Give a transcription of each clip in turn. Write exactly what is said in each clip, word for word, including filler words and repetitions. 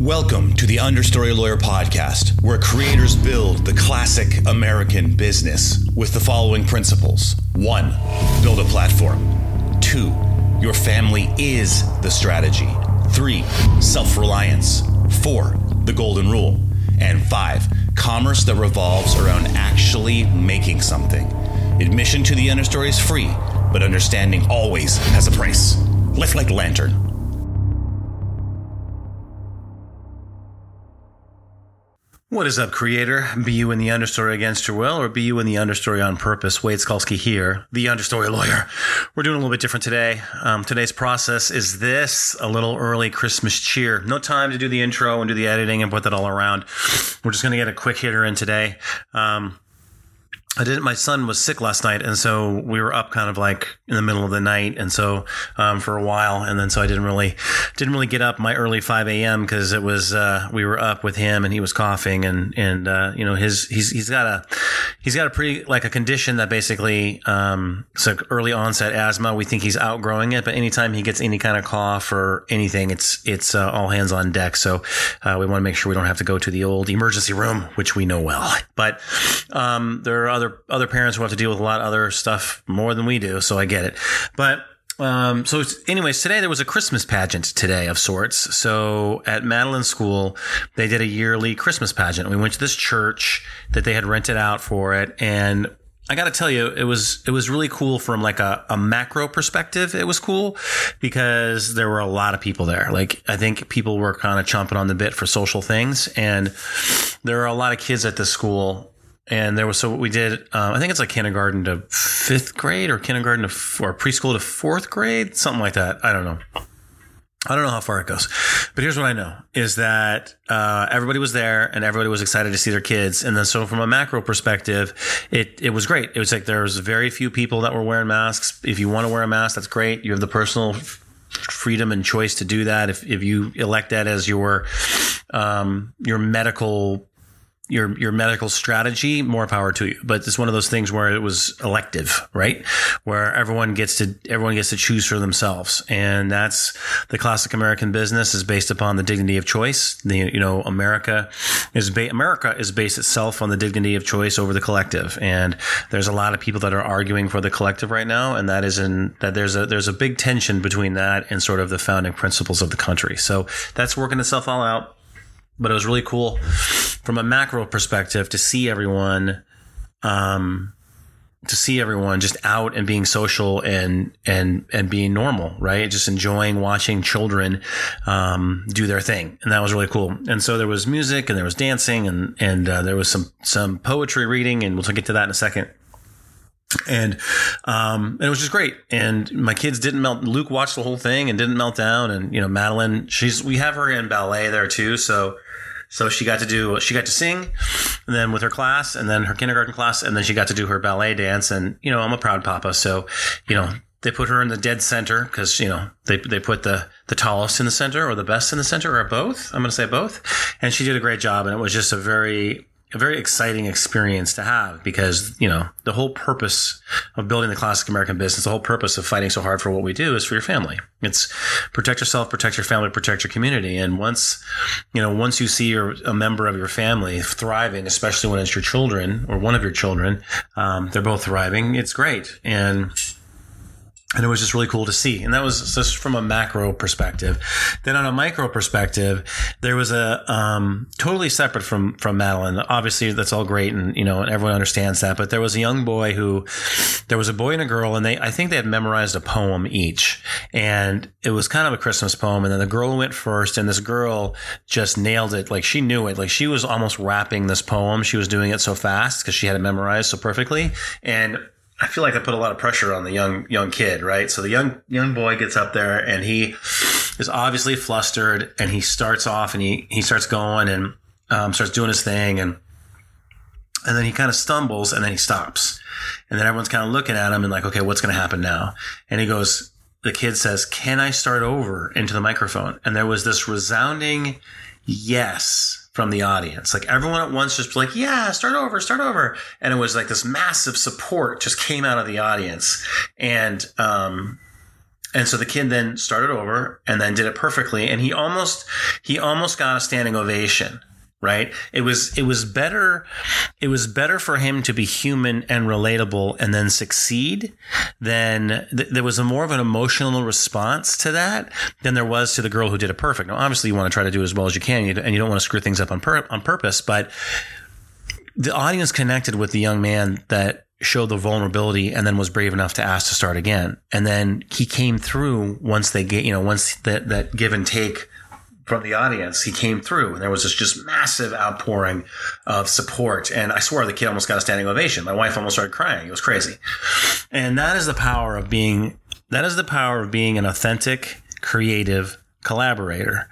Welcome to the Understory Lawyer Podcast, where creators build the classic American business with the following principles. One, build a platform. Two, your family is the strategy. Three, self-reliance. Four, the golden rule. And five, commerce that revolves around actually making something. Admission to the Understory is free, but understanding always has a price. Lift like a lantern. What is up, creator? Be you in the understory against your will, or be you in the understory on purpose? Wade Skolsky here, the understory lawyer. We're doing a little bit different today. Um, today's process is this, a little early Christmas cheer. No time to do the intro and do the editing and put that all around. We're just going to get a quick hitter in today. Um, I didn't, my son was sick last night, and so we were up kind of like in the middle of the night. And so, um, for a while, and then, so I didn't really, didn't really get up my early five a.m. cause it was, uh, we were up with him and he was coughing and, and, uh, you know, his, he's, he's got a, he's got a pretty, like a condition that basically, um, it's like early onset asthma. We think he's outgrowing it, but anytime he gets any kind of cough or anything, it's, it's, uh, all hands on deck. So, uh, we want to make sure we don't have to go to the old emergency room, which we know well, but, um, there are other Other, other parents who have to deal with a lot of other stuff more than we do, so I get it. But um, so anyways, today there was a Christmas pageant today of sorts. So at Madeline school, they did a yearly Christmas pageant. We went to this church that they had rented out for it, and I got to tell you, it was it was really cool from like a, a macro perspective. It was cool because there were a lot of people there. Like, I think people were kind of chomping on the bit for social things, and there are a lot of kids at this school. And there was, so what we did, um, I think it's like kindergarten to fifth grade or kindergarten to f- or preschool to fourth grade, something like that. I don't know. I don't know how far it goes, but here's what I know is that, uh, everybody was there and everybody was excited to see their kids. And then, so from a macro perspective, it, it was great. It was like, there was very few people that were wearing masks. If you want to wear a mask, that's great. You have the personal freedom and choice to do that. If, if you elect that as your, um, your medical your your medical strategy, more power to you. But it's one of those things where it was elective, right? Where everyone gets to everyone gets to choose for themselves. And that's the classic American business is based upon the dignity of choice. The, you know, America is ba- America is based itself on the dignity of choice over the collective. And there's a lot of people that are arguing for the collective right now, and that is in that there's a there's a big tension between that and sort of the founding principles of the country. So that's working itself all out. But it was really cool from a macro perspective to see everyone, um, to see everyone just out and being social and, and, and being normal, right? Just enjoying watching children, um, do their thing. And that was really cool. And so there was music and there was dancing and, and, uh, there was some, some poetry reading, and we'll get to that in a second. And, um, and it was just great. And my kids didn't melt. Luke watched the whole thing and didn't melt down. And, you know, Madeline, she's, we have her in ballet there too. So, So she got to do, she got to sing, and then with her class, and then her kindergarten class, and then she got to do her ballet dance. And, you know, I'm a proud papa. So, you know, they put her in the dead center because, you know, they, they put the, the tallest in the center or the best in the center or both. I'm going to say both. And she did a great job. And it was just a very, a very exciting experience to have because, you know, the whole purpose of building the classic American business, the whole purpose of fighting so hard for what we do is for your family. It's protect yourself, protect your family, protect your community. And once, you know, once you see your, a member of your family thriving, especially when it's your children or one of your children, um, they're both thriving. It's great. And, and it was just really cool to see. And that was just from a macro perspective. Then on a micro perspective, there was a, um, totally separate from, from Madeline. Obviously that's all great. And, you know, and everyone understands that, but there was a young boy who there was a boy and a girl, and they, I think they had memorized a poem each, and it was kind of a Christmas poem. And then the girl went first, and this girl just nailed it. Like, she knew it. Like, she was almost rapping this poem. She was doing it so fast because she had it memorized so perfectly. And I feel like I put a lot of pressure on the young, young kid, right? So the young, young boy gets up there, and he is obviously flustered, and he starts off and he, he starts going and, um, starts doing his thing. And, and then he kind of stumbles, and then he stops. And then everyone's kind of looking at him and like, okay, what's going to happen now? And he goes, the kid says, can I start over into the microphone? And there was this resounding yes from the audience. Like, everyone at once just like, yeah, start over, start over. And it was like this massive support just came out of the audience. And, um, And so the kid then started over and then did it perfectly. And he almost, he almost got a standing ovation, right? It was, it was better, it was better for him to be human and relatable and then succeed than th- there was a more of an emotional response to that than there was to the girl who did it perfect. Now, obviously you want to try to do as well as you can and you don't want to screw things up on pur- on purpose, but the audience connected with the young man that showed the vulnerability and then was brave enough to ask to start again. And then he came through once they get, you know, once that, that give and take from the audience, he came through and there was this just massive outpouring of support. And I swear the kid almost got a standing ovation. My wife almost started crying. It was crazy. And that is the power of being, that is the power of being an authentic, creative collaborator.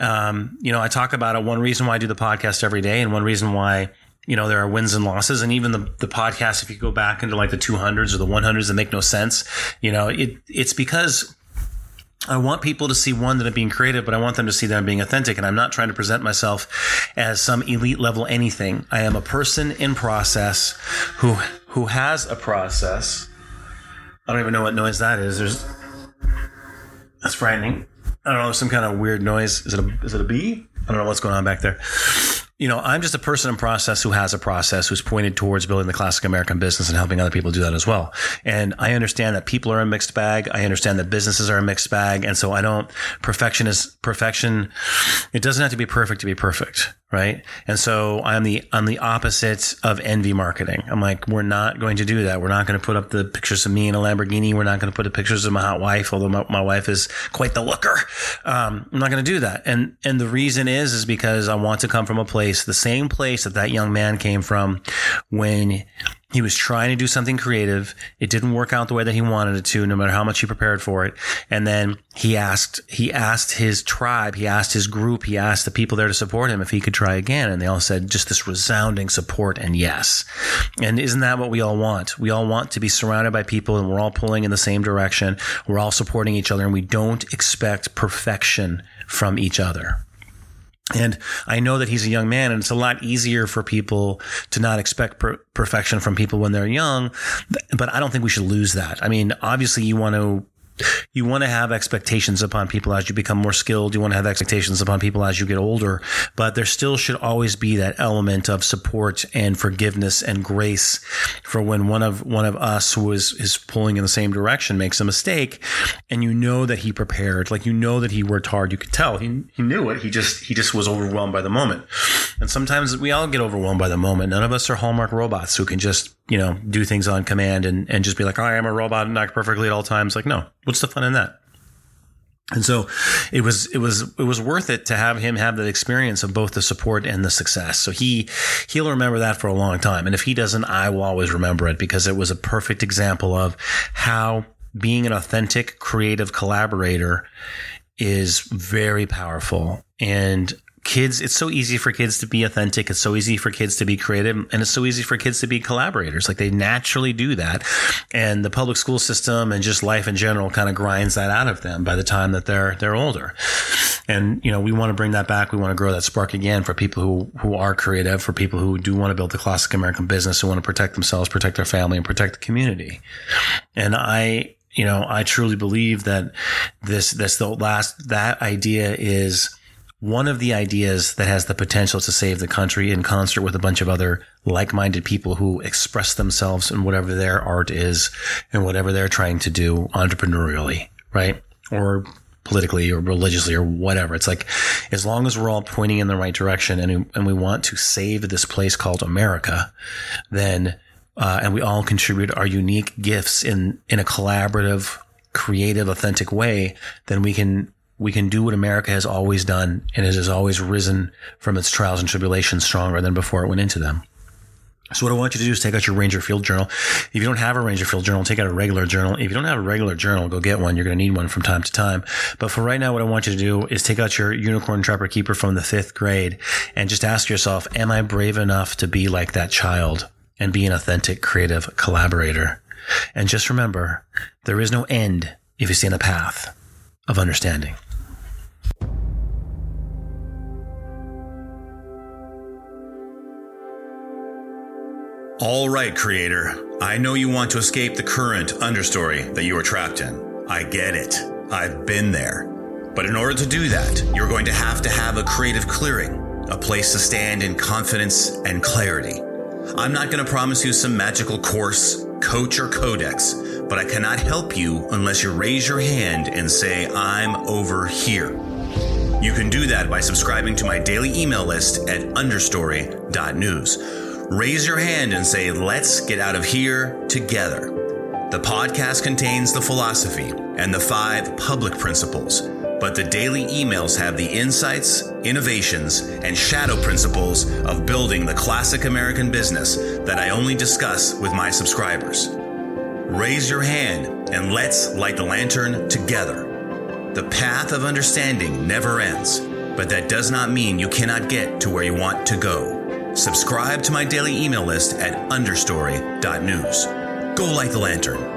Um, you know, I talk about it. One reason why I do the podcast every day and one reason why, you know, there are wins and losses. And even the, the podcast, if you go back into like the two hundreds or the one hundreds that make no sense, you know, it it's because I want people to see, one, that I'm being creative, but I want them to see that I'm being authentic. And I'm not trying to present myself as some elite level anything. I am a person in process who who has a process. I don't even know what noise that is. There's that's frightening. I don't know, some kind of weird noise. Is it a, is it a bee? I don't know what's going on back there. You know, I'm just a person in process who has a process who's pointed towards building the classic American business and helping other people do that as well. And I understand that people are a mixed bag. I understand that businesses are a mixed bag. And so I don't, perfection is perfection. It doesn't have to be perfect to be perfect. Right. And so I'm the, I'm the opposite of envy marketing. I'm like, we're not going to do that. We're not going to put up the pictures of me in a Lamborghini. We're not going to put up pictures of my hot wife, although my, my wife is quite the looker. Um, I'm not going to do that. And, and the reason is, is because I want to come from a place, the same place that that young man came from when he was trying to do something creative. It didn't work out the way that he wanted it to, no matter how much he prepared for it. And then he asked, he asked his tribe, he asked his group, he asked the people there to support him if he could try again. And they all said just this resounding support and yes. And isn't that what we all want? We all want to be surrounded by people and we're all pulling in the same direction. We're all supporting each other and we don't expect perfection from each other. And I know that he's a young man and it's a lot easier for people to not expect per- perfection from people when they're young, but I don't think we should lose that. I mean, obviously you want to, you want to have expectations upon people as you become more skilled. You want to have expectations upon people as you get older, but there still should always be that element of support and forgiveness and grace for when one of, one of us who is, is pulling in the same direction makes a mistake. And you know that he prepared, like, you know that he worked hard. You could tell he, he knew it. He just, he just was overwhelmed by the moment. And sometimes we all get overwhelmed by the moment. None of us are Hallmark robots who can just, you know, do things on command and, and just be like, I am a robot and act perfectly at all times. Like, no, what's the fun in that? And so it was, it was, it was worth it to have him have that experience of both the support and the success. So he, he'll remember that for a long time. And if he doesn't, I will always remember it because it was a perfect example of how being an authentic, creative collaborator is very powerful. And kids, it's so easy for kids to be authentic. It's so easy for kids to be creative. And it's so easy for kids to be collaborators. Like, they naturally do that. And the public school system and just life in general kind of grinds that out of them by the time that they're, they're older. And, you know, we want to bring that back. We want to grow that spark again for people who, who are creative, for people who do want to build the classic American business, who want to protect themselves, protect their family, and protect the community. And I, you know, I truly believe that this, this, the last, that idea is one of the ideas that has the potential to save the country in concert with a bunch of other like-minded people who express themselves in whatever their art is and whatever they're trying to do entrepreneurially, right? Or politically or religiously or whatever. It's like, as long as we're all pointing in the right direction and we, and we want to save this place called America, then, uh, and we all contribute our unique gifts in, in a collaborative, creative, authentic way, then we can, we can do what America has always done, and it has always risen from its trials and tribulations stronger than before it went into them. So what I want you to do is take out your Ranger Field journal. If you don't have a Ranger Field journal, take out a regular journal. If you don't have a regular journal, go get one. You're going to need one from time to time. But for right now, what I want you to do is take out your Unicorn Trapper Keeper from the fifth grade and just ask yourself, am I brave enough to be like that child and be an authentic, creative collaborator? And just remember, there is no end if you stay on the path of understanding. All right, creator. I know you want to escape the current understory that you are trapped in. I get it. I've been there. But in order to do that, you're going to have to have a creative clearing, a place to stand in confidence and clarity. I'm not going to promise you some magical course, coach, or codex, but I cannot help you unless you raise your hand and say, I'm over here. You can do that by subscribing to my daily email list at understory dot news. Raise your hand and say, let's get out of here together. The podcast contains the philosophy and the five public principles, but the daily emails have the insights, innovations, and shadow principles of building the classic American business that I only discuss with my subscribers. Raise your hand and let's light the lantern together. The path of understanding never ends, but that does not mean you cannot get to where you want to go. Subscribe to my daily email list at understory dot news. Go light the lantern.